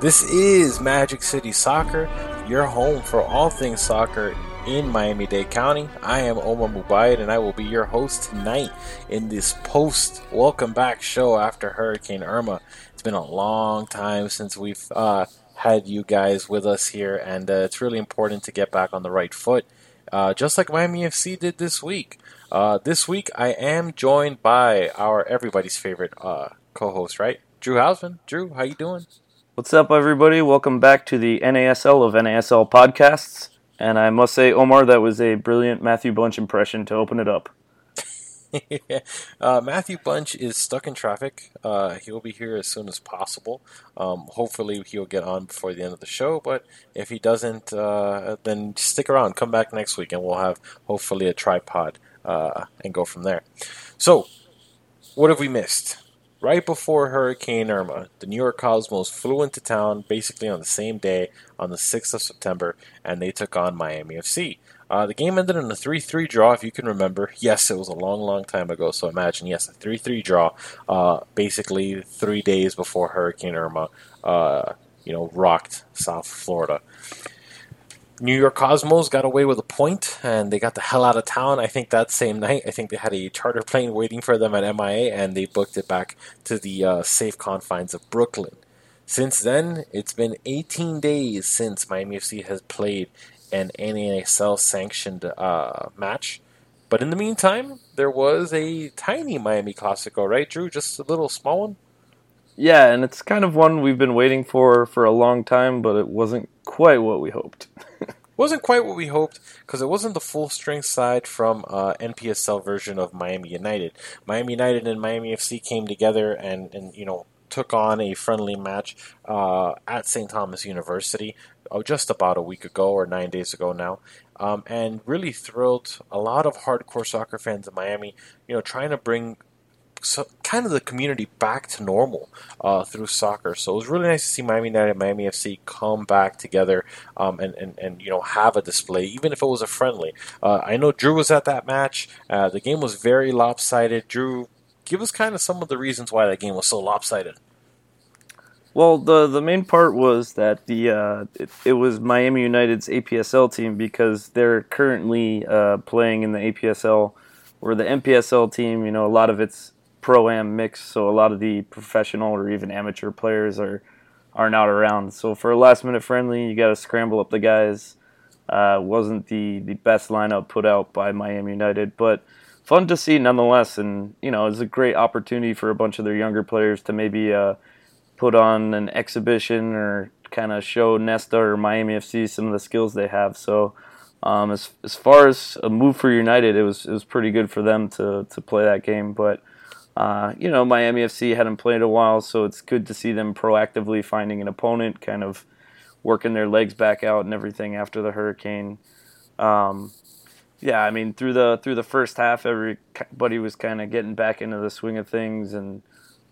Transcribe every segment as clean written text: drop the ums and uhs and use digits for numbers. This is Magic City Soccer, your home for all things soccer in Miami-Dade County. I am Omar Mubayad, and I will be your host tonight in this post-welcome back show after Hurricane Irma. It's been a long time since we've had you guys with us here, and it's really important to get back on the right foot, just like Miami FC did this week. This week, I am joined by our everybody's favorite co-host, right? Drew Hausman. Drew, how you doing? What's up, everybody? Welcome back to the NASL of NASL podcasts. And I must say, Omar, that was a brilliant Matthew Bunch impression to open it up. Yeah. Matthew Bunch is stuck in traffic. He'll be here as soon as possible. Hopefully, he'll get on before the end of the show. But if he doesn't, then stick around. Come back next week, and we'll have hopefully a tripod and go from there. So, what have we missed? Right before Hurricane Irma, the New York Cosmos flew into town basically on the same day, on the 6th of September, and they took on Miami FC. The game ended in a 3-3 draw, if you can remember. Yes, it was a long, long time ago, so imagine, yes, a 3-3 draw, basically 3 days before Hurricane Irma, rocked South Florida. New York Cosmos got away with a point, and they got the hell out of town. I think that same night, I think they had a charter plane waiting for them at MIA, and they booked it back to the safe confines of Brooklyn. Since then, it's been 18 days since Miami FC has played an NASL-sanctioned match. But in the meantime, there was a tiny Miami Clasico, right, Drew? Just a little small one? Yeah, and it's kind of one we've been waiting for a long time, but it wasn't quite what we hoped. Wasn't quite what we hoped because it wasn't the full-strength side from NPSL version of Miami United. Miami United and Miami FC came together and took on a friendly match at St. Thomas University just about a week ago or 9 days ago now, and really thrilled a lot of hardcore soccer fans in Miami, trying to bring kind of the community back to normal through soccer. So it was really nice to see Miami United and Miami FC come back together and have a display, even if it was a friendly. I know Drew was at that match. The game was very lopsided. Drew, give us kind of some of the reasons why that game was so lopsided. Well, the main part was that it was Miami United's APSL team because they're currently playing in the APSL, or the MPSL team, a lot of it's pro-am mix, so a lot of the professional or even amateur players are not around. So for a last-minute friendly, you got to scramble up the guys. Wasn't the best lineup put out by Miami United, but fun to see nonetheless. And it's a great opportunity for a bunch of their younger players to maybe put on an exhibition or kind of show Nesta or Miami FC some of the skills they have. So as far as a move for United, it was pretty good for them to play that game, but. Miami FC hadn't played a while, so it's good to see them proactively finding an opponent, kind of working their legs back out and everything after the hurricane. Through the first half, everybody was kind of getting back into the swing of things, and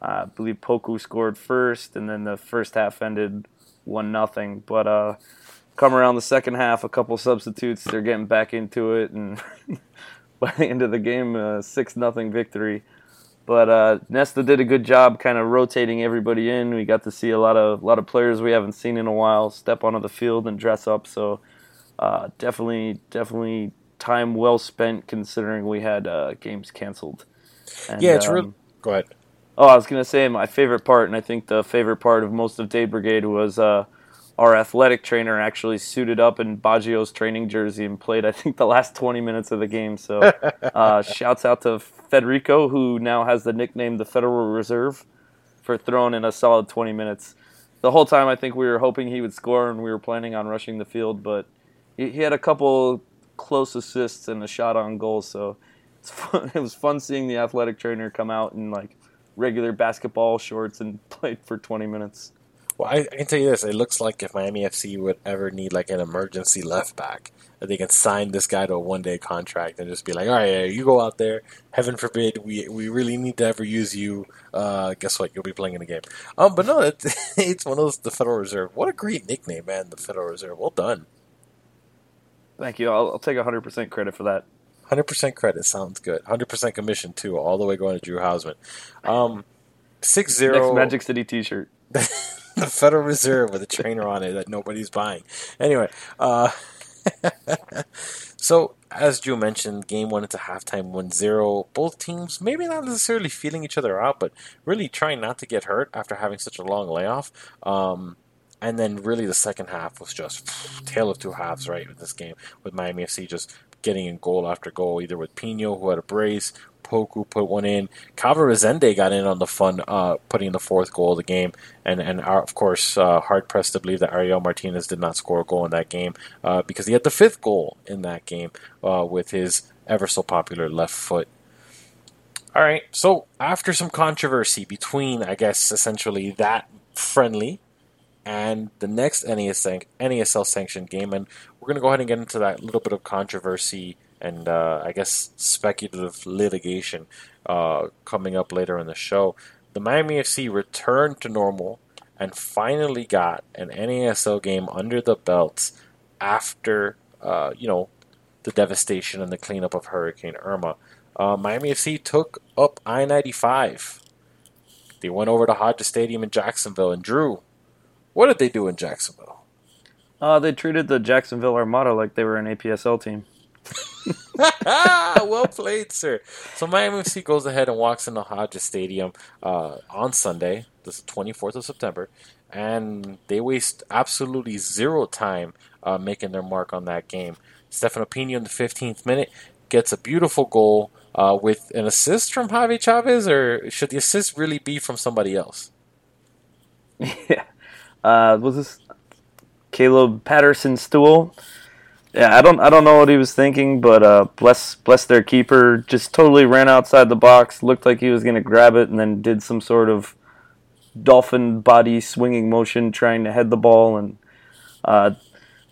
I believe Poku scored first, and then the first half ended 1-0. But come around the second half, a couple substitutes, they're getting back into it, and by the end of the game, a 6-0 victory. But Nesta did a good job kind of rotating everybody in. We got to see a lot of players we haven't seen in a while step onto the field and dress up. So definitely time well spent considering we had games canceled. And, yeah, it's real. Go ahead. Oh, I was going to say my favorite part, and I think the favorite part of most of Day Brigade was our athletic trainer actually suited up in Baggio's training jersey and played, I think, the last 20 minutes of the game. So shouts out to Federico, who now has the nickname the Federal Reserve, for throwing in a solid 20 minutes. The whole time I think we were hoping he would score and we were planning on rushing the field, but he had a couple close assists and a shot on goal. So it's fun. It was fun seeing the athletic trainer come out in regular basketball shorts and played for 20 minutes. Well, I can tell you this. It looks like if Miami FC would ever need like an emergency left back, that they can sign this guy to a one-day contract and just be like, all right, you go out there. Heaven forbid we really need to ever use you. Guess what? You'll be playing in the game. But no, it's one of those, the Federal Reserve. What a great nickname, man, the Federal Reserve. Well done. Thank you. I'll take 100% credit for that. 100% credit sounds good. 100% commission, too, all the way going to Drew Hausman. 6-0. Next Magic City T-shirt. The Federal Reserve with a trainer on it that nobody's buying. Anyway, so as Drew mentioned, game went into halftime 1-0. Both teams maybe not necessarily feeling each other out, but really trying not to get hurt after having such a long layoff. And then really the second half was just tale of two halves, right, with this game, with Miami FC just getting in goal after goal, either with Pinho, who had a brace, Poku put one in, Calvo Resende got in on the fun, putting the fourth goal of the game, and of course, hard-pressed to believe that Ariel Martinez did not score a goal in that game, because he had the fifth goal in that game with his ever-so-popular left foot. All right, so after some controversy between, I guess, essentially that friendly and the next NASL sanctioned game. And we're going to go ahead and get into that little bit of controversy and, I guess, speculative litigation coming up later in the show. The Miami FC returned to normal and finally got an NASL game under the belts after, the devastation and the cleanup of Hurricane Irma. Miami FC took up I-95. They went over to Hodges Stadium in Jacksonville. And, Drew, what did they do in Jacksonville? They treated the Jacksonville Armada like they were an APSL team. Well played, sir. So Miami FC goes ahead and walks into Hodges Stadium on Sunday, the 24th of September, and they waste absolutely zero time making their mark on that game. Stefano Pinho in the 15th minute gets a beautiful goal with an assist from Jaime Chavez, or should the assist really be from somebody else? Yeah. Was this Caleb Patterson Stool? Yeah, I don't know what he was thinking, but bless their keeper. Just totally ran outside the box, looked like he was going to grab it, and then did some sort of dolphin body swinging motion trying to head the ball. And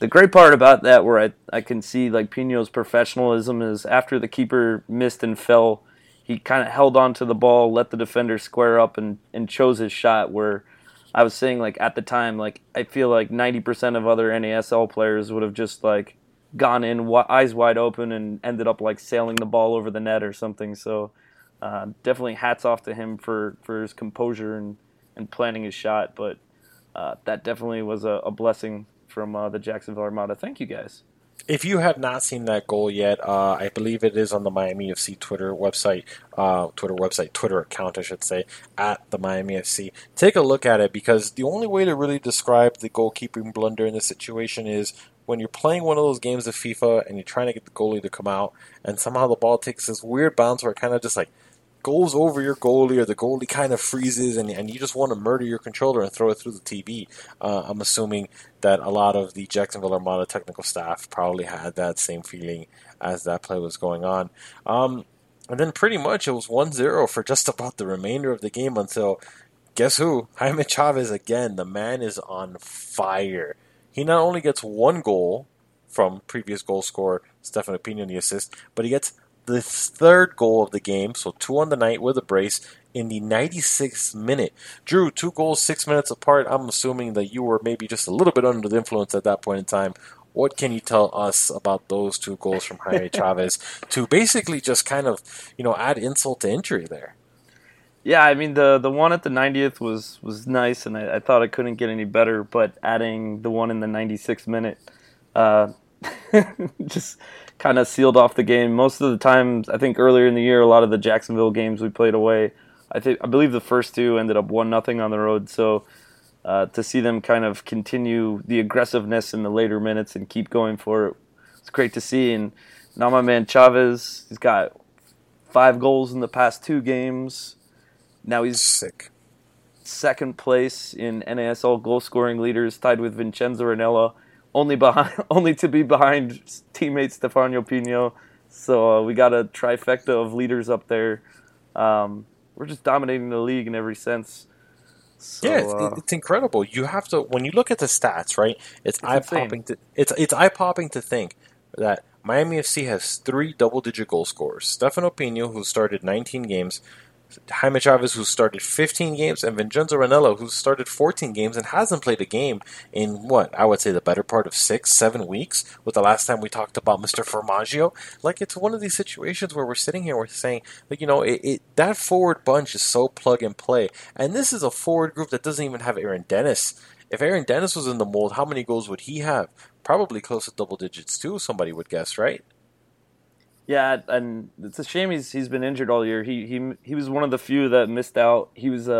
the great part about that, where I can see like Pino's professionalism, is after the keeper missed and fell, he kind of held on to the ball, let the defender square up, and chose his shot where... I was saying, like, at the time, like, I feel like 90% of other NASL players would have just, like, gone in eyes wide open and ended up, like, sailing the ball over the net or something. So definitely hats off to him for his composure and planning his shot. But that definitely was a blessing from the Jacksonville Armada. Thank you, guys. If you have not seen that goal yet, I believe it is on the Miami FC Twitter account, I should say, at the Miami FC. Take a look at it, because the only way to really describe the goalkeeping blunder in this situation is when you're playing one of those games of FIFA and you're trying to get the goalie to come out, and somehow the ball takes this weird bounce where it kind of just like goes over your goalie, or the goalie kind of freezes, and you just want to murder your controller and throw it through the TV. I'm assuming that a lot of the Jacksonville Armada technical staff probably had that same feeling as that play was going on. And then pretty much it was 1-0 for just about the remainder of the game until, guess who? Jaime Chavez again. The man is on fire. He not only gets one goal from previous goal scorer Stefano Pinho, the assist, but he gets the third goal of the game, so two on the night with a brace in the 96th minute. Drew, 2 goals, 6 minutes apart. I'm assuming that you were maybe just a little bit under the influence at that point in time. What can you tell us about those 2 goals from Jaime Chavez to basically just kind of, add insult to injury there? Yeah, I mean, the one at the 90th was nice, and I thought it couldn't get any better, but adding the one in the 96th minute, just kind of sealed off the game. Most of the time, I think earlier in the year, a lot of the Jacksonville games we played away, I believe the first 2 ended up 1-0 on the road. So to see them kind of continue the aggressiveness in the later minutes and keep going for it, it's great to see. And now my man Chavez, he's got 5 goals in the past 2 games. Now he's sick. Second place in NASL goal scoring leaders, tied with Vincenzo Rennella. Only to be behind teammate Stefano Pinho. So we got a trifecta of leaders up there. We're just dominating the league in every sense. So, yeah, it's incredible. You have to, when you look at the stats, right? It's eye popping to think that Miami FC has 3 double-digit goal scorers: Stefano Pinho, who started 19 games, Jaime Chavez, who started 15 games, and Vincenzo Rennella, who started 14 games and hasn't played a game in, what, I would say the better part of 6-7 weeks, with the last time we talked about Mr. Formaggio. Like, it's one of these situations where we're sitting here, we're saying, like, you know, that forward bunch is so plug and play. And this is a forward group that doesn't even have Aaron Dennis. If Aaron Dennis was in the mold, how many goals would he have? Probably close to double digits too, somebody would guess, right? Yeah, and it's a shame he's been injured all year. He was one of the few that missed out. He was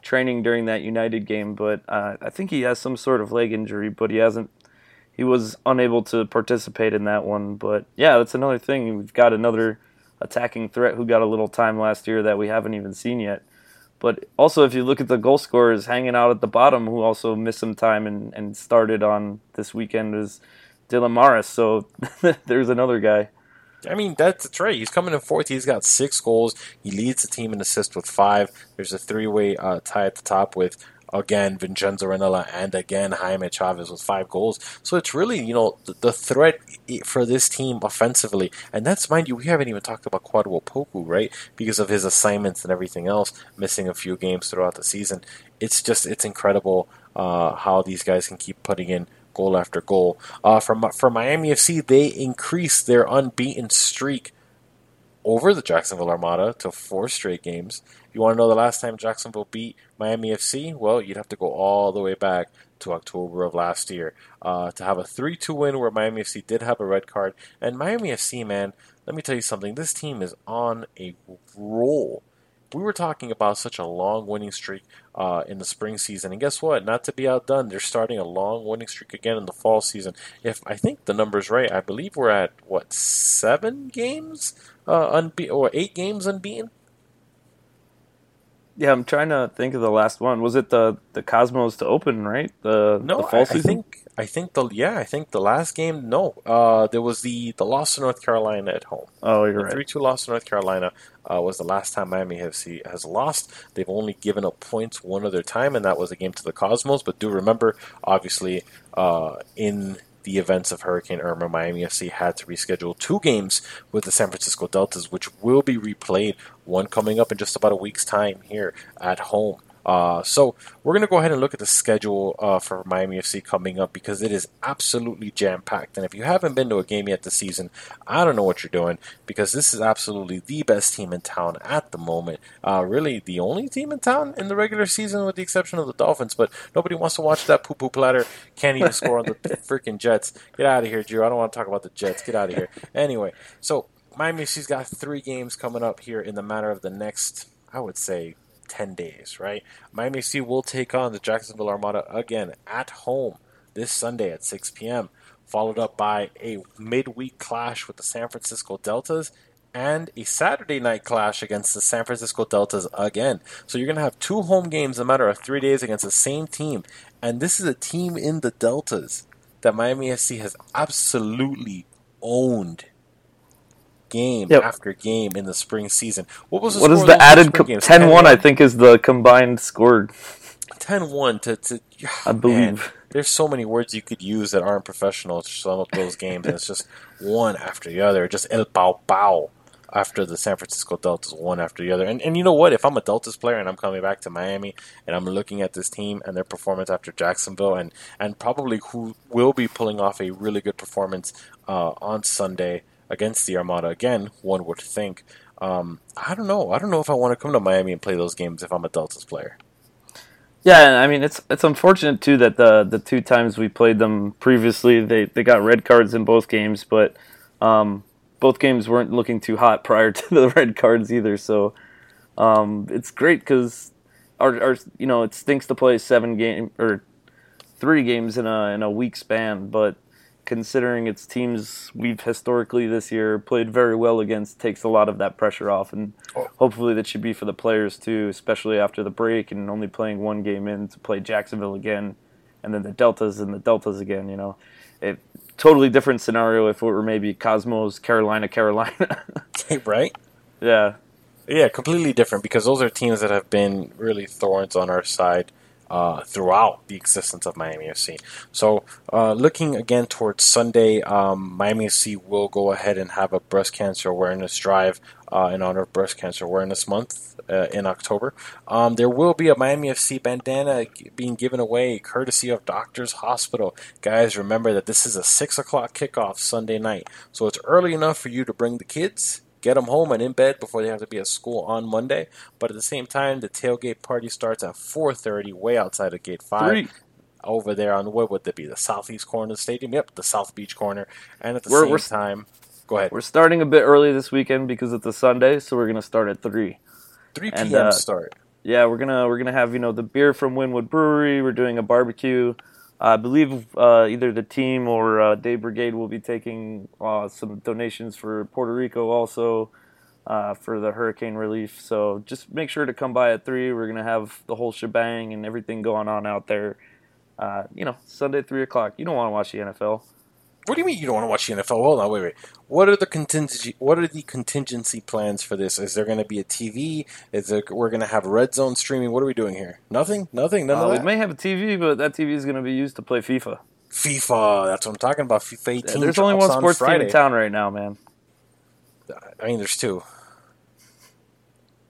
training during that United game, but I think he has some sort of leg injury, but he was unable to participate in that one. But yeah, that's another thing. We've got another attacking threat who got a little time last year that we haven't even seen yet. But also, if you look at the goal scorers hanging out at the bottom, who also missed some time and started on this weekend, is Dylan Morris. So there's another guy. I mean, that's right. He's coming in fourth. He's got 6 goals. He leads the team in assists with 5. There's a 3-way tie at the top with, again, Vincenzo Rennella and, again, Jaime Chavez with 5 goals. So it's really, you know, the threat for this team offensively. And that's, mind you, we haven't even talked about Kwadwo Poku, right? Because of his assignments and everything else, missing a few games throughout the season. It's just, it's incredible how these guys can keep putting in goal after goal. For Miami FC, they increased their unbeaten streak over the Jacksonville Armada to 4 straight games. You want to know the last time Jacksonville beat Miami FC? Well, you'd have to go all the way back to October of last year to have a 3-2 win where Miami FC did have a red card. And Miami FC, man, let me tell you something. This team is on a roll. We were talking about such a long winning streak in the spring season. And guess what? Not to be outdone, they're starting a long winning streak again in the fall season. If I think the number's right, I believe we're at, 7 games unbeaten, or 8 games unbeaten? Yeah, I'm trying to think of the last one. Was it the Cosmos to open, right? The fall season? I think the last game, there was the loss to North Carolina at home. Oh, you're right. 3-2 loss to North Carolina was the last time Miami FC has lost. They've only given up points one other time, and that was a game to the Cosmos. But do remember, obviously, in the events of Hurricane Irma, Miami FC had to reschedule 2 games with the San Francisco Deltas, which will be replayed, one coming up in just about a week's time here at home. So we're going to go ahead and look at the schedule for Miami FC coming up, because it is absolutely jam-packed. And if you haven't been to a game yet this season, I don't know what you're doing, because this is absolutely the best team in town at the moment. Really the only team in town in the regular season with the exception of the Dolphins, but nobody wants to watch that poo-poo platter. Can't even score on the freaking Jets. Get out of here, Drew. I don't want to talk about the Jets. Get out of here. Anyway, so Miami FC's got 3 games coming up here in the matter of the next, I would say, 10 days, right? Miami FC will take on the Jacksonville Armada again at home this Sunday at 6 p.m., followed up by a midweek clash with the San Francisco Deltas and a Saturday night clash against the San Francisco Deltas again. So you're going to have 2 home games in a matter of 3 days against the same team. And this is a team in the Deltas that Miami FC has absolutely owned game after game in the spring season. What is the added 10-1, I think, is the combined score. 10-1 to I believe. Man, there's so many words you could use that aren't professional to sum up those games, and it's just one after the other. Just el pau pau after the San Francisco Deltas, one after the other. And you know what? If I'm a Deltas player and I'm coming back to Miami and I'm looking at this team and their performance after Jacksonville and probably who will be pulling off a really good performance on Sunday against the Armada again, one would think. I don't know if I want to come to Miami and play those games if I'm a Deltas player. Yeah, I mean, it's unfortunate, too, that the 2 times we played them previously, they got red cards in both games, but both games weren't looking too hot prior to the red cards either. So it's great because our you know, it stinks to play 3 games in a week span, but considering it's teams we've historically this year played very well against, takes a lot of that pressure off, and hopefully that should be for the players too, especially after the break and only playing one game in to play Jacksonville again and then the Deltas and the Deltas again. You know, a totally different scenario if it were maybe Cosmos, Carolina, right? Yeah. Yeah, completely different, because those are teams that have been really thorns on our side throughout the existence of Miami FC. So looking again towards Sunday, Miami FC will go ahead and have a breast cancer awareness drive in honor of Breast Cancer Awareness Month in October. There will be a Miami FC bandana being given away courtesy of Doctors Hospital. Guys, remember that this is a 6 o'clock kickoff Sunday night, so it's early enough for you to bring the kids, get them home and in bed before they have to be at school on Monday. But at the same time, the tailgate party starts at 4:30, way outside of Gate 5. Over there on, what would that be, the southeast corner of the stadium? Yep, the South Beach corner. And at the same time, go ahead. We're starting a bit early this weekend because it's a Sunday, so we're going to start at 3. 3 p.m. And, start. Yeah, we're gonna have, you know, the beer from Wynwood Brewery. We're doing a barbecue. I believe either the team or Day Brigade will be taking some donations for Puerto Rico also for the hurricane relief. So just make sure to come by at 3. We're going to have the whole shebang and everything going on out there. You know, Sunday, 3 o'clock. You don't want to watch the NFL. What do you mean you don't want to watch the NFL? Hold on, wait. What are the contingency plans for this? Is there going to be a TV? We're going to have Red Zone streaming? What are we doing here? Nothing. We may have a TV, but that TV is going to be used to play FIFA. That's what I'm talking about. FIFA 18. There's only one sports team in town right now, man. I mean, there's two.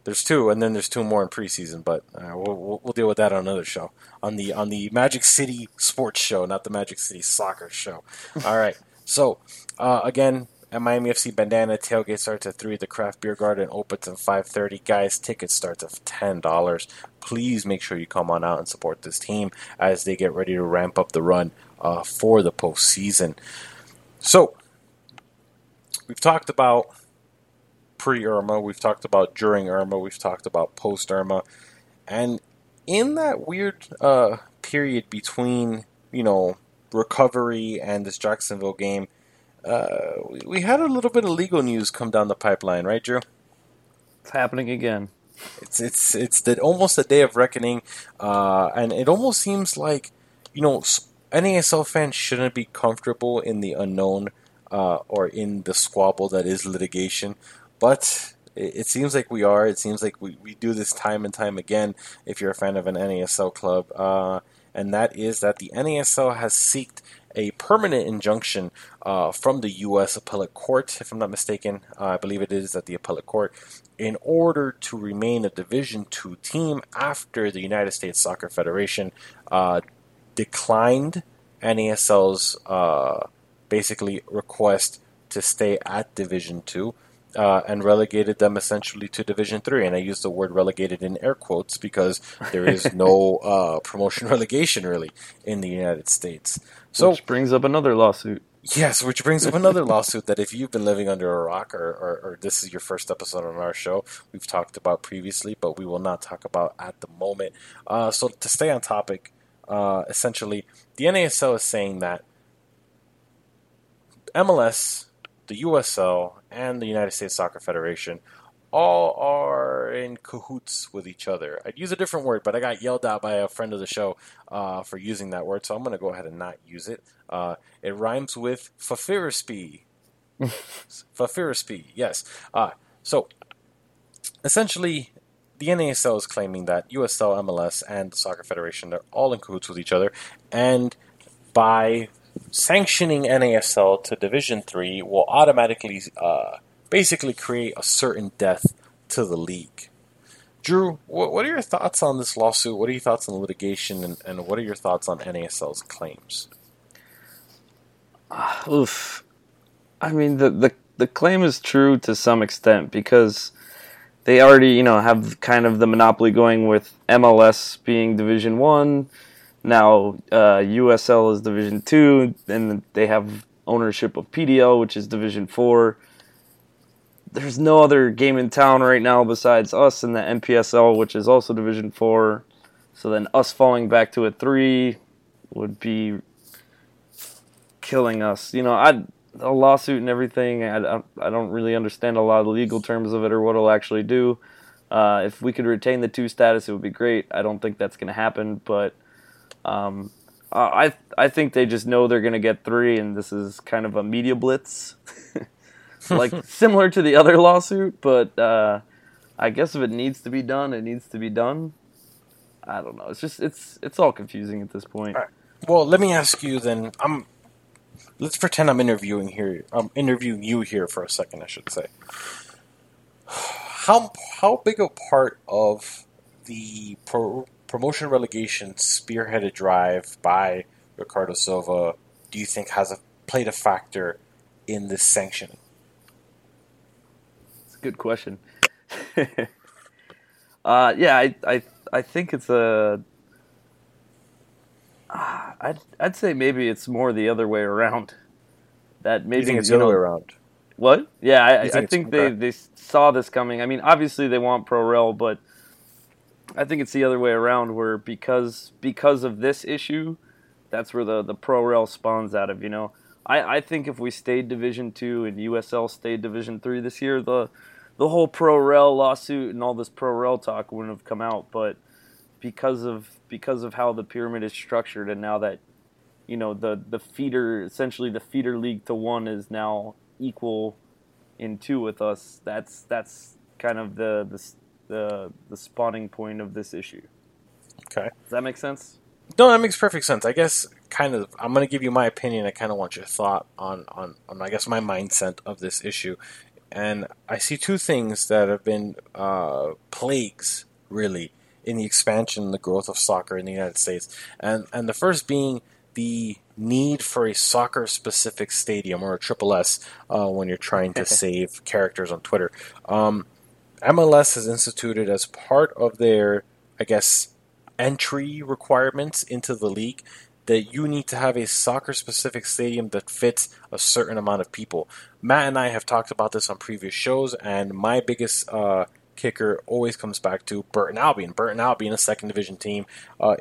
There's two, and then there's two more in preseason, but we'll deal with that on another show, on the Magic City Sports Show, not the Magic City Soccer Show. All right, so again, at Miami FC Bandana, tailgate starts at 3 at the Craft Beer Garden, opens at 5:30. Guys, tickets starts at $10. Please make sure you come on out and support this team as they get ready to ramp up the run for the postseason. So we've talked about pre-Irma, we've talked about during Irma, we've talked about post-Irma, and in that weird period between, you know, recovery and this Jacksonville game, we had a little bit of legal news come down the pipeline, right, Drew? It's happening again. It's almost a day of reckoning, and it almost seems like, you know, NASL fans shouldn't be comfortable in the unknown or in the squabble that is litigation. But it seems like we are. It seems like we do this time and time again if you're a fan of an NASL club. And that is that the NASL has sought a permanent injunction from the U.S. Appellate Court, if I'm not mistaken. I believe it is at the Appellate Court, in order to remain a Division II team after the United States Soccer Federation declined NASL's basically request to stay at Division II. And relegated them essentially to Division 3. And I use the word relegated in air quotes because there is no promotion relegation, really, in the United States. So, which brings up another lawsuit. Yes, which brings up another lawsuit that if you've been living under a rock or this is your first episode on our show, we've talked about previously, but we will not talk about at the moment. So to stay on topic, essentially, the NASL is saying that MLS, the USL, and the United States Soccer Federation all are in cahoots with each other. I'd use a different word, but I got yelled out by a friend of the show for using that word, so I'm going to go ahead and not use it. It rhymes with Fafirispee. Fafirispee, yes. So, essentially, the NASL is claiming that USL, MLS, and the Soccer Federation are all in cahoots with each other, and by sanctioning NASL to Division 3 will automatically basically create a certain death to the league. Drew, what are your thoughts on this lawsuit? What are your thoughts on litigation? And what are your thoughts on NASL's claims? I mean, the claim is true to some extent because they already, you know, have kind of the monopoly going with MLS being Division 1. Now, USL is Division 2, and they have ownership of PDL, which is Division 4. There's no other game in town right now besides us and the MPSL, which is also Division 4. So then us falling back to a 3 would be killing us. You know, a lawsuit and everything, I don't really understand a lot of the legal terms of it or what it'll actually do. If we could retain the 2 status, it would be great. I don't think that's going to happen, but I think they just know they're going to get 3, and this is kind of a media blitz. Like, similar to the other lawsuit, but I guess if it needs to be done, it needs to be done. I don't know. It's just it's all confusing at this point. All right. Well, let me ask you then. Let's pretend I'm interviewing here. I'm interviewing you here for a second, I should say. How big a part of the promotion relegation spearheaded drive by Ricardo Silva do you think has played a factor in this sanctioning? It's a good question. I think it's a. I'd say maybe it's more the other way around. That maybe you think it's the other way around. What? Yeah, I think they saw this coming. I mean, obviously they want pro rel, but I think it's the other way around where because of this issue, that's where the pro rel spawns out of. You know, I think if we stayed Division II and USL stayed Division III this year, the whole pro rel lawsuit and all this pro rel talk wouldn't have come out, but. Because of how the pyramid is structured, and now that you know the feeder league to one is now equal in two with us. That's kind of the spawning point of this issue. Okay, does that make sense? No, that makes perfect sense. I guess kind of. I'm going to give you my opinion. I kind of want your thought on I guess my mindset of this issue, and I see two things that have been plagues really. In the expansion and the growth of soccer in the United States. And the first being the need for a soccer-specific stadium, or a SSS, when you're trying to save characters on Twitter. MLS has instituted as part of their, I guess, entry requirements into the league that you need to have a soccer-specific stadium that fits a certain amount of people. Matt and I have talked about this on previous shows, and my biggest... kicker always comes back to Burton Albion. Burton Albion, a second division team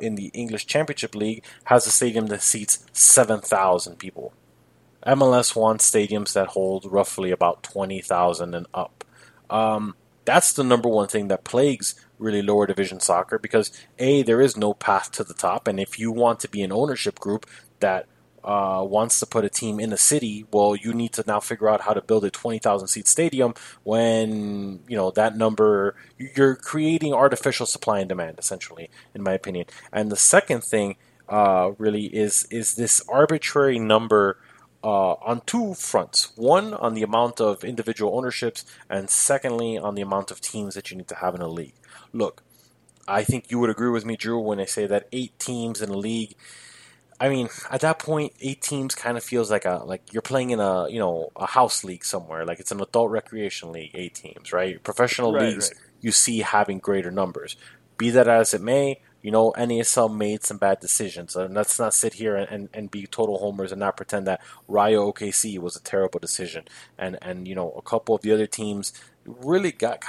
in the English Championship League, has a stadium that seats 7,000 people. MLS wants stadiums that hold roughly about 20,000 and up. That's the number one thing that plagues really lower division soccer because, A, there is no path to the top, and if you want to be an ownership group that wants to put a team in a city, well, you need to now figure out how to build a 20,000-seat stadium when, you know, that number... You're creating artificial supply and demand, essentially, in my opinion. And the second thing, really, is this arbitrary number on two fronts. One, on the amount of individual ownerships, and secondly, on the amount of teams that you need to have in a league. Look, I think you would agree with me, Drew, when I say that 8 teams in a league... I mean, at that point, 8 teams kind of feels like you're playing in a house league somewhere. Like it's an adult recreation league, 8 teams, right? Professional leagues you see having greater numbers. Be that as it may, you know, NASL made some bad decisions. And let's not sit here and be total homers and not pretend that Rayo OKC was a terrible decision. And you know, a couple of the other teams really got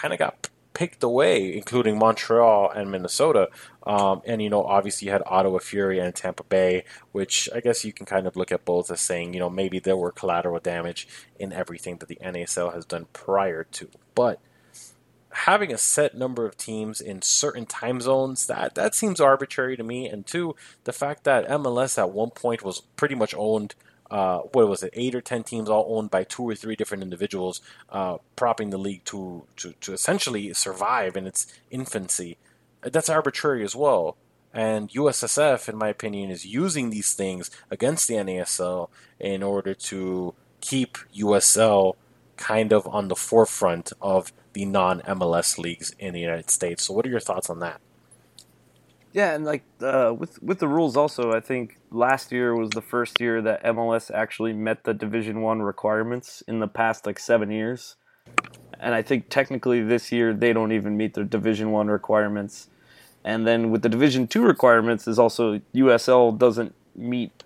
picked away, including Montreal and Minnesota. And, you know, obviously you had Ottawa Fury and Tampa Bay, which I guess you can kind of look at both as saying, you know, maybe there were collateral damage in everything that the NASL has done prior to. But having a set number of teams in certain time zones, that seems arbitrary to me. And two, the fact that MLS at one point was pretty much owned 8 or 10 teams all owned by 2 or 3 different individuals, propping the league to essentially survive in its infancy. That's arbitrary as well. And USSF, in my opinion, is using these things against the NASL in order to keep USL kind of on the forefront of the non-MLS leagues in the United States. So what are your thoughts on that? Yeah, and like with the rules also, I think last year was the first year that MLS actually met the Division I requirements in the past like 7 years. And I think technically this year they don't even meet the Division I requirements. And then with the Division II requirements is also USL doesn't meet,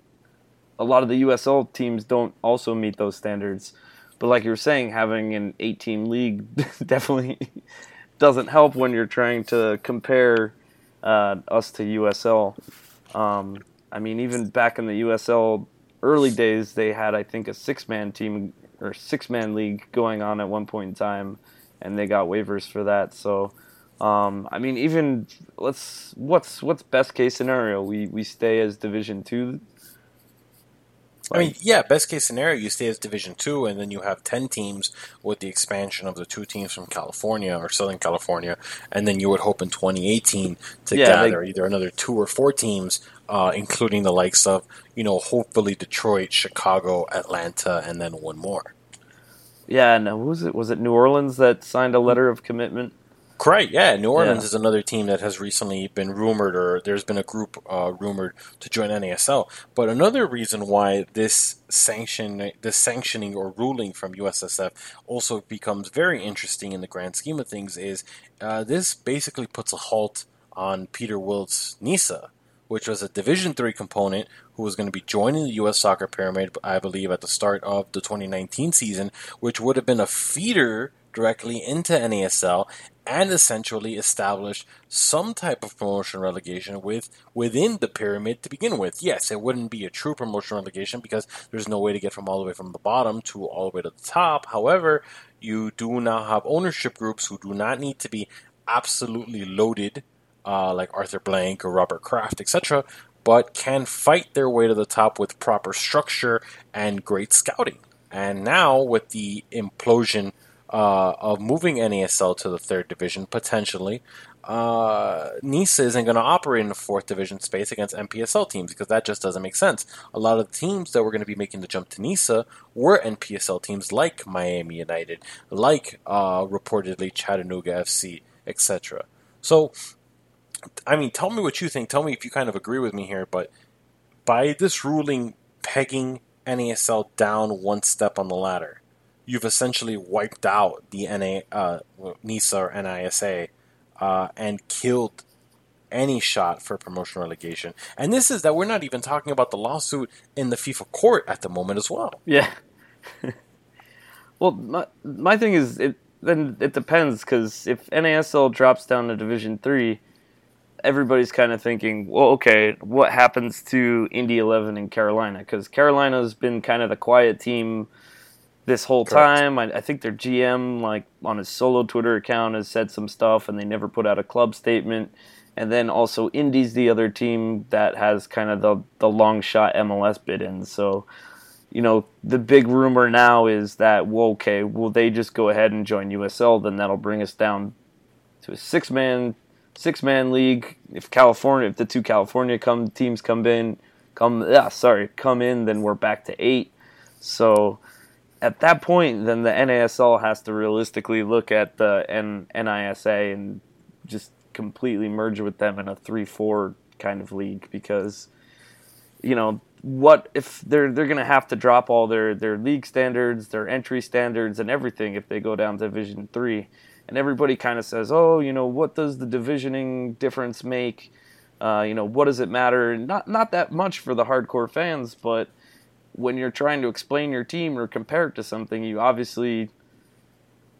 a lot of the USL teams don't also meet those standards. But like you were saying, having an 8-team league definitely doesn't help when you're trying to compare us to USL. I mean, even back in the USL early days, they had, I think, a 6-man team or 6-man league going on at one point in time, and they got waivers for that. So, I mean, even what's best case scenario? We stay as Division II. Like, I mean, yeah, best case scenario, you stay as Division 2, and then you have 10 teams with the expansion of the two teams from California or Southern California, and then you would hope in 2018 to gather either another 2 or 4 teams, including the likes of, you know, hopefully Detroit, Chicago, Atlanta, and then one more. Yeah, and who was it? Was it New Orleans that signed a letter of commitment? Correct, yeah. New Orleans is another team that has recently been rumored, or there's been a group rumored to join NASL. But another reason why this sanctioning or ruling from USSF also becomes very interesting in the grand scheme of things is this basically puts a halt on Peter Wilt's NISA, which was a Division III component who was going to be joining the U.S. soccer pyramid, I believe, at the start of the 2019 season, which would have been a feeder directly into NASL and essentially established some type of promotion relegation within the pyramid to begin with. Yes, it wouldn't be a true promotion relegation because there's no way to get from all the way from the bottom to all the way to the top. However, you do now have ownership groups who do not need to be absolutely loaded, like Arthur Blank or Robert Kraft, etc., but can fight their way to the top with proper structure and great scouting. And now with the implosion of moving NASL to the 3rd Division, potentially, NISA isn't going to operate in the 4th Division space against NPSL teams because that just doesn't make sense. A lot of the teams that were going to be making the jump to NISA were NPSL teams like Miami United, like reportedly Chattanooga FC, etc. So, I mean, tell me what you think. Tell me if you kind of agree with me here, but by this ruling pegging NASL down one step on the ladder, you've essentially wiped out the NISA or NISA and killed any shot for promotion relegation. And this is that we're not even talking about the lawsuit in the FIFA court at the moment as well. Yeah. Well, my thing is, it depends, because if NASL drops down to Division 3, everybody's kind of thinking, well, okay, what happens to Indy 11 and Carolina? Because Carolina's been kind of the quiet team this whole time. I think their GM, like on his solo Twitter account, has said some stuff, and they never put out a club statement. And then also Indy's the other team that has kind of the long shot MLS bid in. So, you know, the big rumor now is that, well, okay, will they just go ahead and join USL? Then that'll bring us down to a six-man league. If the two California teams come in, then we're back to 8. So at that point, then the NASL has to realistically look at the NISA and just completely merge with them in a 3-4 kind of league, because, you know, what if they're going to have to drop all their league standards, their entry standards, and everything if they go down to Division 3. And everybody kind of says, oh, you know, what does the divisioning difference make? You know, what does it matter? Not that much for the hardcore fans, but when you're trying to explain your team or compare it to something, you obviously,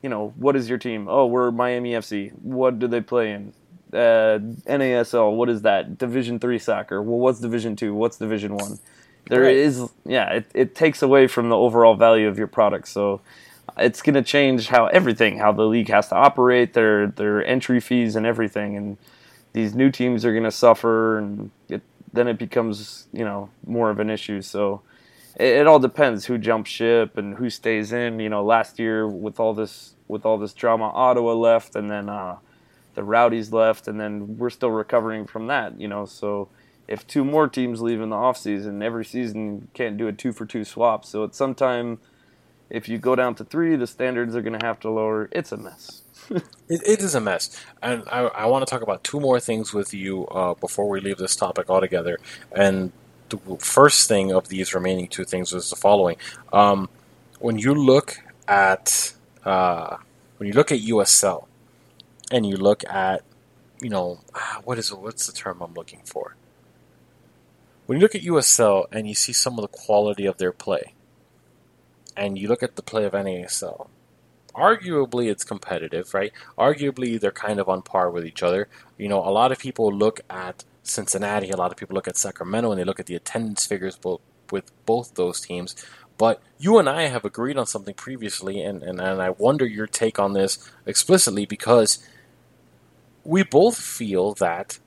you know, what is your team? Oh, we're Miami FC. What do they play in? NASL, what is that? Division 3 soccer. Well, what's Division 2? What's Division 1? It takes away from the overall value of your product. So it's going to change how the league has to operate, their entry fees and everything. And these new teams are going to suffer, and then it becomes, you know, more of an issue. So it all depends who jumps ship and who stays in. You know, last year with all this drama, Ottawa left, and then the Rowdies left, and then we're still recovering from that. You know, so if 2 more teams leave in the off season, every season you can't do a 2-for-2 swap. So at some time, if you go down to 3, the standards are going to have to lower. It's a mess. It is a mess. And I want to talk about 2 more things with you before we leave this topic altogether. And the first thing of these remaining 2 things was the following. When you look at USL, and you look at, you know, what's the term I'm looking for? When you look at USL and you see some of the quality of their play, and you look at the play of NASL, arguably it's competitive, right? Arguably they're kind of on par with each other. You know, a lot of people look at Cincinnati, a lot of people look at Sacramento, and they look at the attendance figures with both those teams. But you and I have agreed on something previously, and I wonder your take on this explicitly, because we both feel that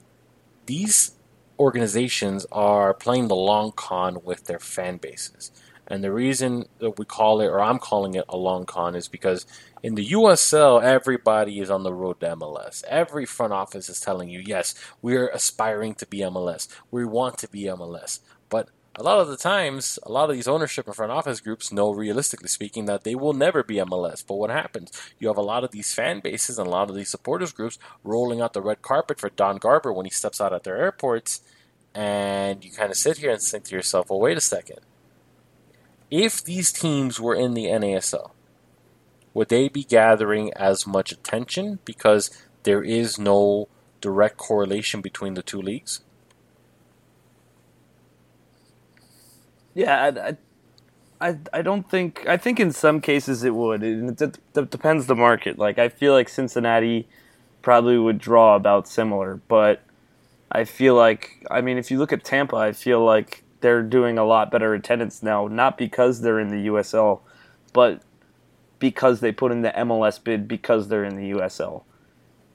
these organizations are playing the long con with their fan bases. And the reason that we call it, or I'm calling it a long con, is because in the USL, everybody is on the road to MLS. Every front office is telling you, yes, we're aspiring to be MLS. We want to be MLS. But a lot of the times, a lot of these ownership and front office groups know, realistically speaking, that they will never be MLS. But what happens? You have a lot of these fan bases and a lot of these supporters groups rolling out the red carpet for Don Garber when he steps out at their airports. And you kind of sit here and think to yourself, well, wait a second. If these teams were in the NASL, would they be gathering as much attention? Because there is no direct correlation between the two leagues. Yeah, I don't think. I think in some cases it would. It depends the market. Like, I feel like Cincinnati probably would draw about similar, but I feel like, I mean, if you look at Tampa, I feel like they're doing a lot better attendance now, not because they're in the USL, but because they put in the MLS bid because they're in the USL.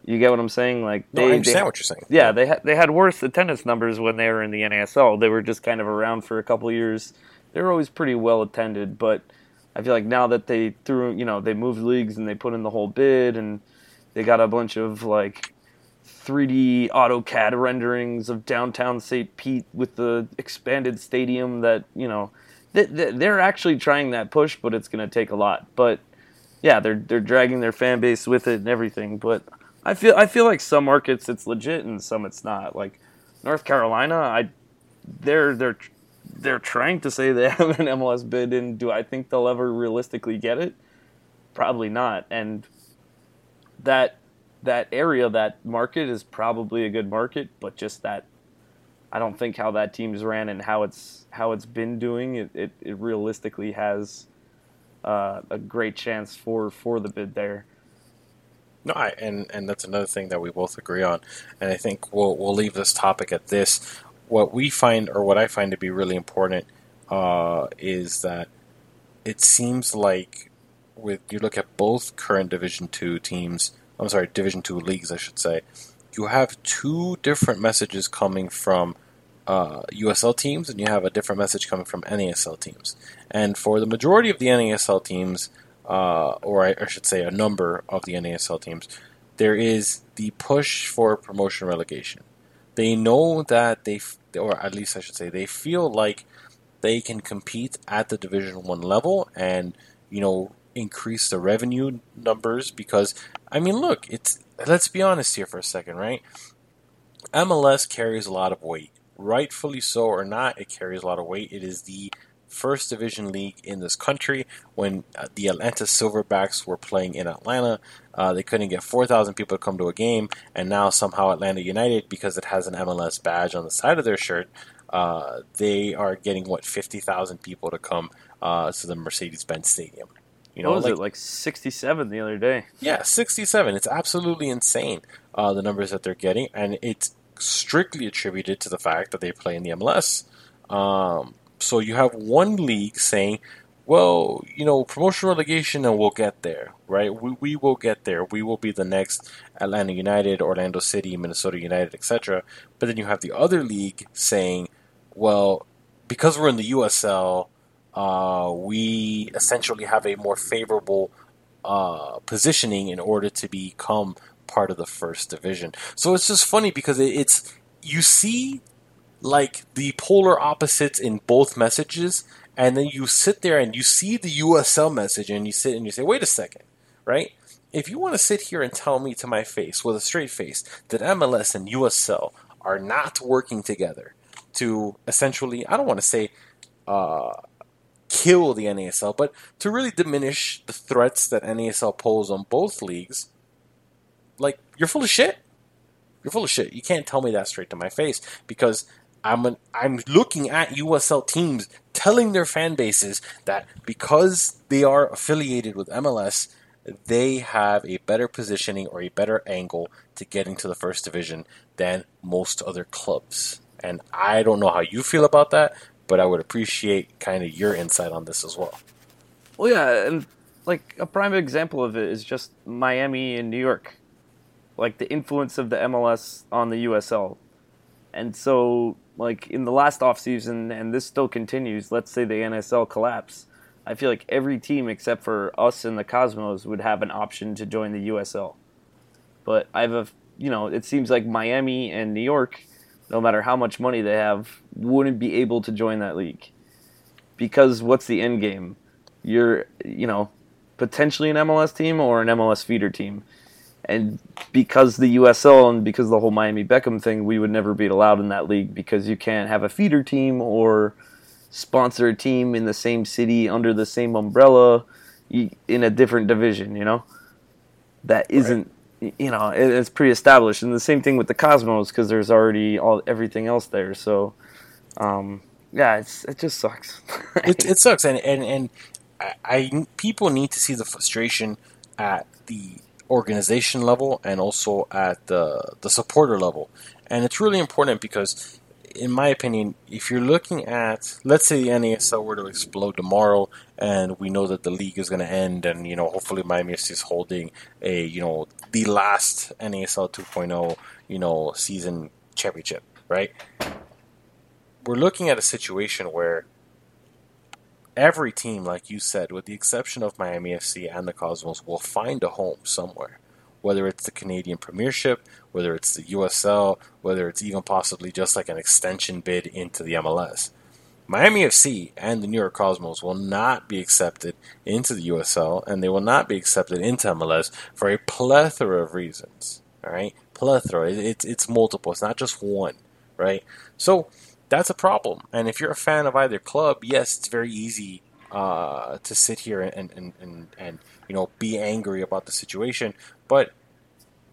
You get what I'm saying? Like, no, I understand what you're saying. Yeah, they had worse attendance numbers when they were in the NASL. They were just kind of around for a couple of years. They were always pretty well attended, but I feel like now that they threw, you know, they moved leagues and they put in the whole bid and they got a bunch of, like, 3D AutoCAD renderings of downtown St. Pete with the expanded stadium that, you know, they're actually trying that push, but it's going to take a lot. But yeah, they're dragging their fan base with it and everything. But I feel like some markets it's legit and some it's not. Like North Carolina, they're trying to say they have an MLS bid, and do I think they'll ever realistically get it? Probably not. And that area, that market is probably a good market, but just that, I don't think how that team's ran and how it's been doing, it realistically has a great chance for the bid there. No, and that's another thing that we both agree on, and I think we'll leave this topic at this. What we find, or what I find to be really important, is that it seems like with you look at both current Division II teams. I'm sorry, Division II leagues, I should say. You have two different messages coming from USL teams, and you have a different message coming from NASL teams. And for the majority of the NASL teams, or I should say a number of the NASL teams, there is the push for promotion relegation. They know that or at least I should say, they feel like they can compete at the Division I level and, you know, increase the revenue numbers because, I mean, look, let's be honest here for a second, right? MLS carries a lot of weight. Rightfully so or not, it carries a lot of weight. It is the first division league in this country. When the Atlanta Silverbacks were playing in Atlanta, they couldn't get 4,000 people to come to a game, and now somehow Atlanta United, because it has an MLS badge on the side of their shirt, they are getting, 50,000 people to come to the Mercedes-Benz Stadium. You know, what was it, like 67 the other day? Yeah, 67. It's absolutely insane, the numbers that they're getting, and it's strictly attributed to the fact that they play in the MLS. So you have one league saying, well, you know, promotion relegation, and we'll get there, right? We will get there. We will be the next Atlanta United, Orlando City, Minnesota United, etc. But then you have the other league saying, well, because we're in the USL, we essentially have a more favorable positioning in order to become part of the first division. So it's just funny because it's you see like the polar opposites in both messages, and then you sit there and you see the USL message and you sit and you say, wait a second, right? If you want to sit here and tell me to my face with a straight face that MLS and USL are not working together to essentially, I don't want to say kill the NASL, but to really diminish the threats that NASL poses on both leagues, like, you're full of shit. You're full of shit. You can't tell me that straight to my face because I'm looking at USL teams telling their fan bases that because they are affiliated with MLS, they have a better positioning or a better angle to getting to the first division than most other clubs. And I don't know how you feel about that, but I would appreciate kind of your insight on this as well. Well, yeah, and like a prime example of it is just Miami and New York. Like the influence of the MLS on the USL. And so, like, in the last offseason, and this still continues, let's say the NSL collapse, I feel like every team except for us and the Cosmos would have an option to join the USL. But I have a, you know, it seems like Miami and New York, no matter how much money they have, wouldn't be able to join that league. Because what's the end game? You're, you know, potentially an MLS team or an MLS feeder team. And because the USL and because the whole Miami Beckham thing, we would never be allowed in that league because you can't have a feeder team or sponsor a team in the same city under the same umbrella in a different division, you know? That isn't, right. You know, it's pretty established. And the same thing with the Cosmos because there's already everything else there. So, yeah, it just sucks. It sucks. And I people need to see the frustration at the organization level and also at the supporter level. And it's really important because, in my opinion, if you're looking at, let's say the NASL were to explode tomorrow and we know that the league is going to end and, you know, hopefully Miami FC is holding a, you know, the last NASL 2.0, you know, season championship, right? We're looking at a situation where every team, like you said, with the exception of Miami FC and the Cosmos, will find a home somewhere, whether it's the Canadian Premiership, whether it's the USL, whether it's even possibly just like an extension bid into the MLS. Miami FC and the New York Cosmos will not be accepted into the USL, and they will not be accepted into MLS for a plethora of reasons, all right? Plethora. It's multiple. It's not just one, right? So that's a problem. And if you're a fan of either club, yes, it's very easy to sit here and you know, be angry about the situation. But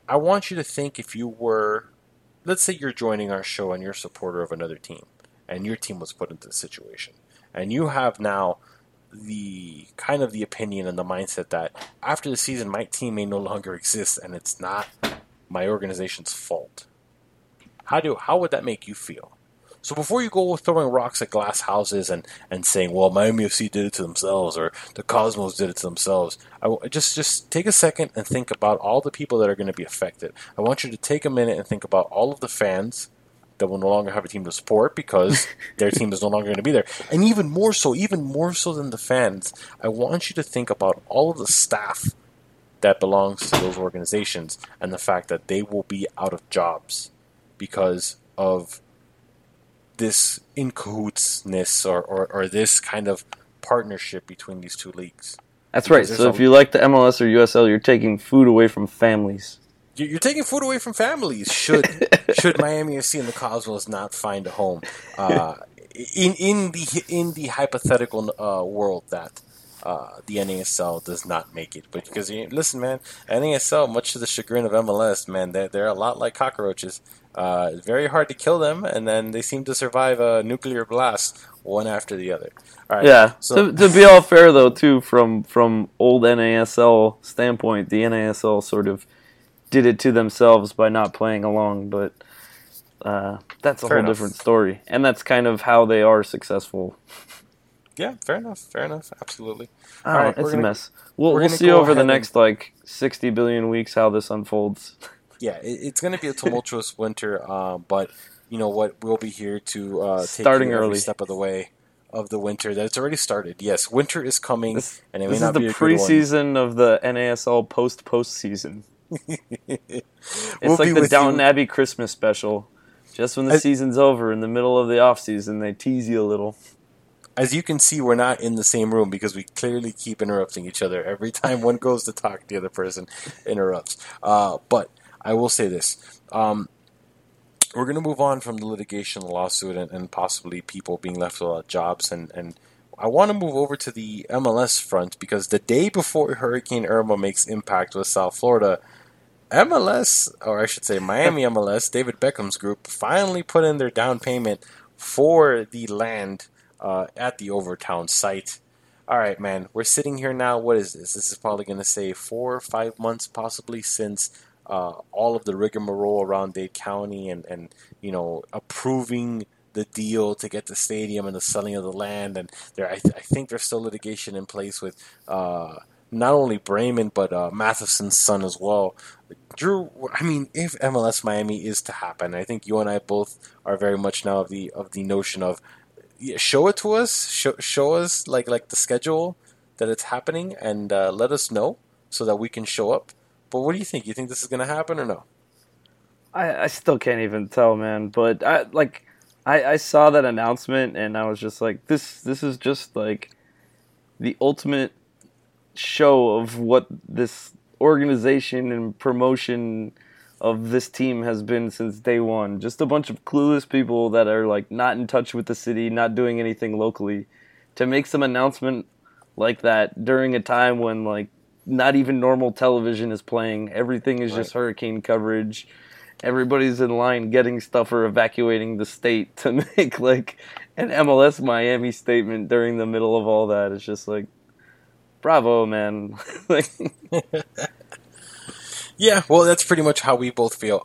I want you to think, if you were, let's say you're joining our show and you're a supporter of another team, and your team was put into the situation, and you have now the kind of the opinion and the mindset that after the season, my team may no longer exist and it's not my organization's fault. How would that make you feel? So before you go throwing rocks at glass houses and saying, well, Miami FC did it to themselves or the Cosmos did it to themselves, just take a second and think about all the people that are going to be affected. I want you to take a minute and think about all of the fans that will no longer have a team to support because their team is no longer going to be there. And even more so than the fans, I want you to think about all of the staff that belongs to those organizations and the fact that they will be out of jobs because of this in cahootsness or this kind of partnership between these two leagues. That's right. So if you like the MLS or USL, you're taking food away from families. You're taking food away from families. Should Miami FC and the Cosmos not find a home in the hypothetical world that the NASL does not make it? But because listen, man, NASL, much to the chagrin of MLS, man, they're a lot like cockroaches. It's very hard to kill them, and then they seem to survive a nuclear blast one after the other. All right, yeah. So to be all fair, though, too, from old NASL standpoint, the NASL sort of did it to themselves by not playing along, but that's a whole different story. And that's kind of how they are successful. Yeah, fair enough, absolutely. All right, it's a mess. We'll see over the next, 60 billion weeks how this unfolds. Yeah, it's going to be a tumultuous winter, but you know what? We'll be here to take every step of the way of the winter that's already started. Yes, winter is coming, and it may not be a good one. This is the preseason of the NASL postseason. It's we'll like the Downton Abbey Christmas special. Just when the season's over, in the middle of the off season, they tease you a little. As you can see, we're not in the same room because we clearly keep interrupting each other. Every time one goes to talk, the other person interrupts. But I will say this. We're going to move on from the litigation, the lawsuit, and possibly people being left without jobs. And I want to move over to the MLS front because the day before Hurricane Irma makes impact with South Florida, MLS, or I should say Miami MLS, David Beckham's group, finally put in their down payment for the land at the Overtown site. All right, man, we're sitting here now. What is this? This is probably going to say 4 or 5 months possibly since all of the rigmarole around Dade County and you know, approving the deal to get the stadium and the selling of the land, and I think there's still litigation in place with not only Bremen, but Matheson's son as well. Drew, I mean, if MLS Miami is to happen, I think you and I both are very much now of the notion of, yeah, show it to us, show us like the schedule that it's happening, and let us know so that we can show up. But what do you think? You think this is going to happen or no? I still can't even tell, man. But I saw that announcement and I was just like, this is just like the ultimate show of what this organization and promotion of this team has been since day one. Just a bunch of clueless people that are like not in touch with the city, not doing anything locally, to make some announcement like that during a time when like not even normal television is playing. Everything is just hurricane coverage. Everybody's in line getting stuff or evacuating the state to make like an MLS Miami statement during the middle of all that. It's just like, bravo, man. Yeah, well, that's pretty much how we both feel.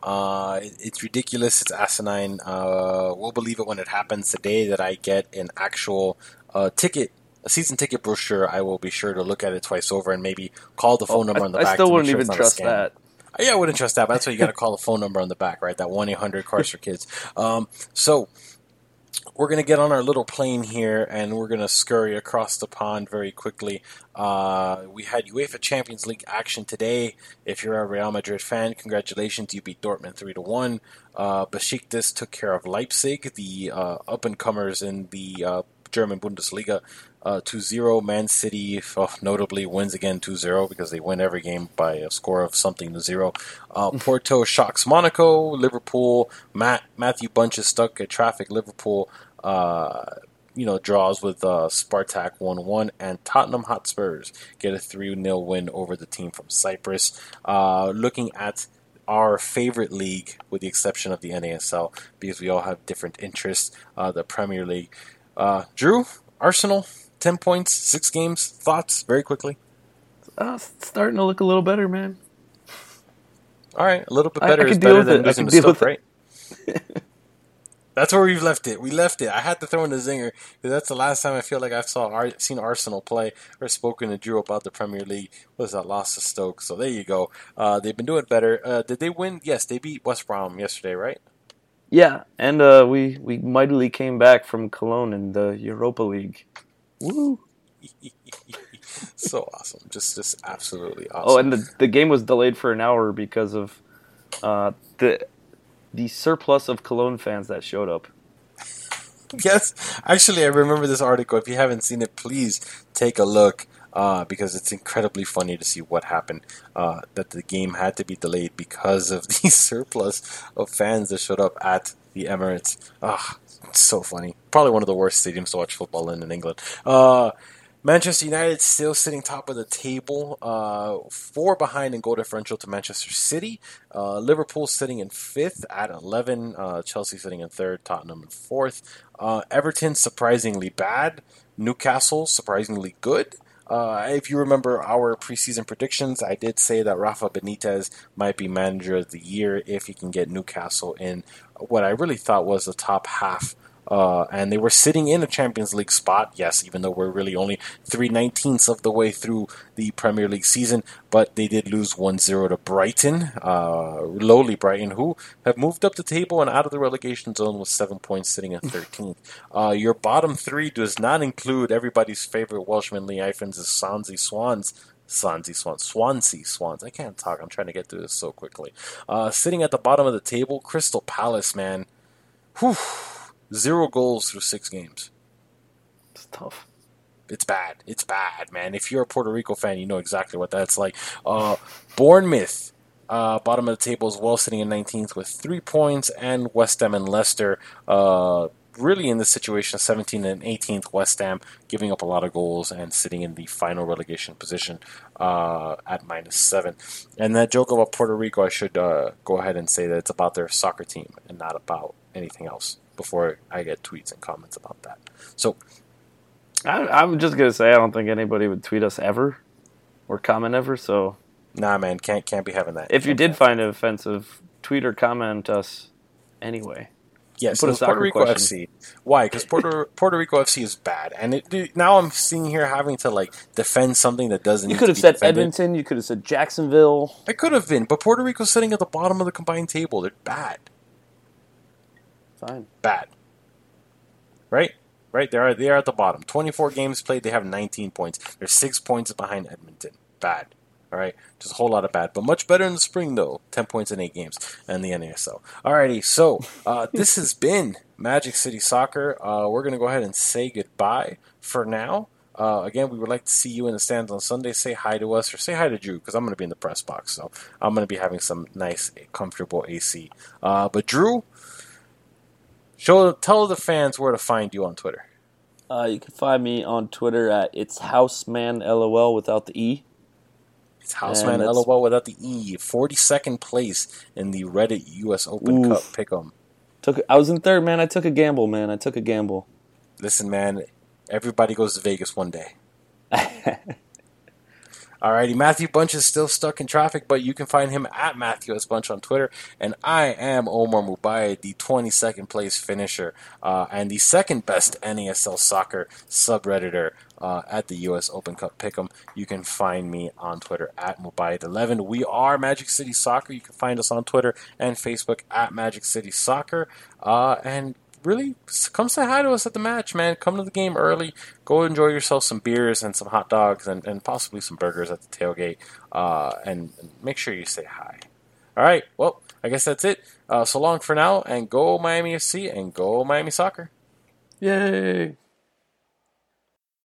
It's ridiculous. It's asinine. We'll believe it when it happens. The day that I get an actual ticket, a season ticket brochure, I will be sure to look at it twice over and maybe call the phone number on the back. I still wouldn't even trust that. Yeah, I wouldn't trust that. But that's why you got to call the phone number on the back, right? That 1-800-CARS4KIDS. So we're going to get on our little plane here, and we're going to scurry across the pond very quickly. We had UEFA Champions League action today. If you're a Real Madrid fan, congratulations. You beat Dortmund 3-1. Besiktas took care of Leipzig, the up-and-comers in the German Bundesliga, 2-0. Man City notably wins again 2-0 because they win every game by a score of something to 0. Porto shocks Monaco. Liverpool, Matthew Bunch is stuck at traffic. Liverpool draws with Spartak 1-1, and Tottenham Hotspurs get a 3-0 win over the team from Cyprus. Looking at our favorite league, with the exception of the NASL, because we all have different interests, the Premier League. Drew, Arsenal, 10 points, 6 games. Thoughts, very quickly? Starting to look a little better, man. All right, a little bit better is better than losing to Stoke, right? That's where we've left it. We left it. I had to throw in a zinger because that's the last time I feel like I've seen Arsenal play or spoken to Drew about the Premier League. Was that loss to Stoke? So there you go. They've been doing better. Did they win? Yes, they beat West Brom yesterday, right? Yeah, and we mightily came back from Cologne in the Europa League. Woo! So awesome. Just absolutely awesome. Oh, and the game was delayed for an hour because of the surplus of Cologne fans that showed up. Yes. Actually, I remember this article. If you haven't seen it, please take a look. Because it's incredibly funny to see what happened, that the game had to be delayed because of the surplus of fans that showed up at the Emirates. Ah, so funny. Probably one of the worst stadiums to watch football in England. Manchester United still sitting top of the table, 4 behind in goal differential to Manchester City. Liverpool sitting in 5th at 11. Chelsea sitting in 3rd, Tottenham in 4th. Everton surprisingly bad. Newcastle surprisingly good. If you remember our preseason predictions, I did say that Rafa Benitez might be manager of the year if he can get Newcastle in what I really thought was the top half. And they were sitting in a Champions League spot, yes, even though we're really only 3/19ths of the way through the Premier League season. But they did lose 1-0 to Brighton, lowly Brighton, who have moved up the table and out of the relegation zone with 7 points, sitting at 13th. Your bottom three does not include everybody's favorite Welshman, Lee Ifans' Swansea Swans. I can't talk. I'm trying to get through this so quickly. Sitting at the bottom of the table, Crystal Palace, man. Whew. 0 goals through 6 games. It's tough. It's bad. It's bad, man. If you're a Puerto Rico fan, you know exactly what that's like. Bournemouth, bottom of the table as well, sitting in 19th with 3 points. And West Ham and Leicester, really in this situation, 17th and 18th. West Ham giving up a lot of goals and sitting in the final relegation position at -7. And that joke about Puerto Rico, I should go ahead and say that it's about their soccer team and not about anything else, before I get tweets and comments about that. So I'm just going to say I don't think anybody would tweet us ever or comment ever, so... Nah, man, can't be having that. If you did find it offensive, tweet or comment us anyway. Yes, so Puerto Rico question. FC. Why? Because Puerto Rico FC is bad, and now I'm sitting here having to defend something that doesn't. You could have said Edmonton. You could have said Jacksonville. I could have been, but Puerto Rico's sitting at the bottom of the combined table. They're bad. Fine. Bad. Right. They are at the bottom. 24 games played. They have 19 points. They're 6 points behind Edmonton. Bad. All right, just a whole lot of bad, but much better in the spring, though. 10 points in 8 games and the NASL. All righty, so this has been Magic City Soccer. We're going to go ahead and say goodbye for now. Again, we would like to see you in the stands on Sunday. Say hi to us or say hi to Drew because I'm going to be in the press box, so I'm going to be having some nice, comfortable AC. But, Drew, tell the fans where to find you on Twitter. You can find me on Twitter at It's Hausman LOL without the E. It's Hausman LOL without the E. 42nd place in the Reddit U.S. Open Cup pick'em. I was in third, man. I took a gamble, man. Listen, man. Everybody goes to Vegas one day. Alrighty, Matthew Bunch is still stuck in traffic, but you can find him at Matthew S. Bunch on Twitter. And I am Omar Mubayad, the 22nd place finisher and the second best NASL soccer subredditor at the U.S. Open Cup Pick'em. You can find me on Twitter at Mubayad11. We are Magic City Soccer. You can find us on Twitter and Facebook at Magic City Soccer. And really, come say hi to us at the match, man. Come to the game early. Go enjoy yourself some beers and some hot dogs and possibly some burgers at the tailgate. And make sure you say hi. All right. Well, I guess that's it. So long for now. And go Miami FC and go Miami Soccer. Yay.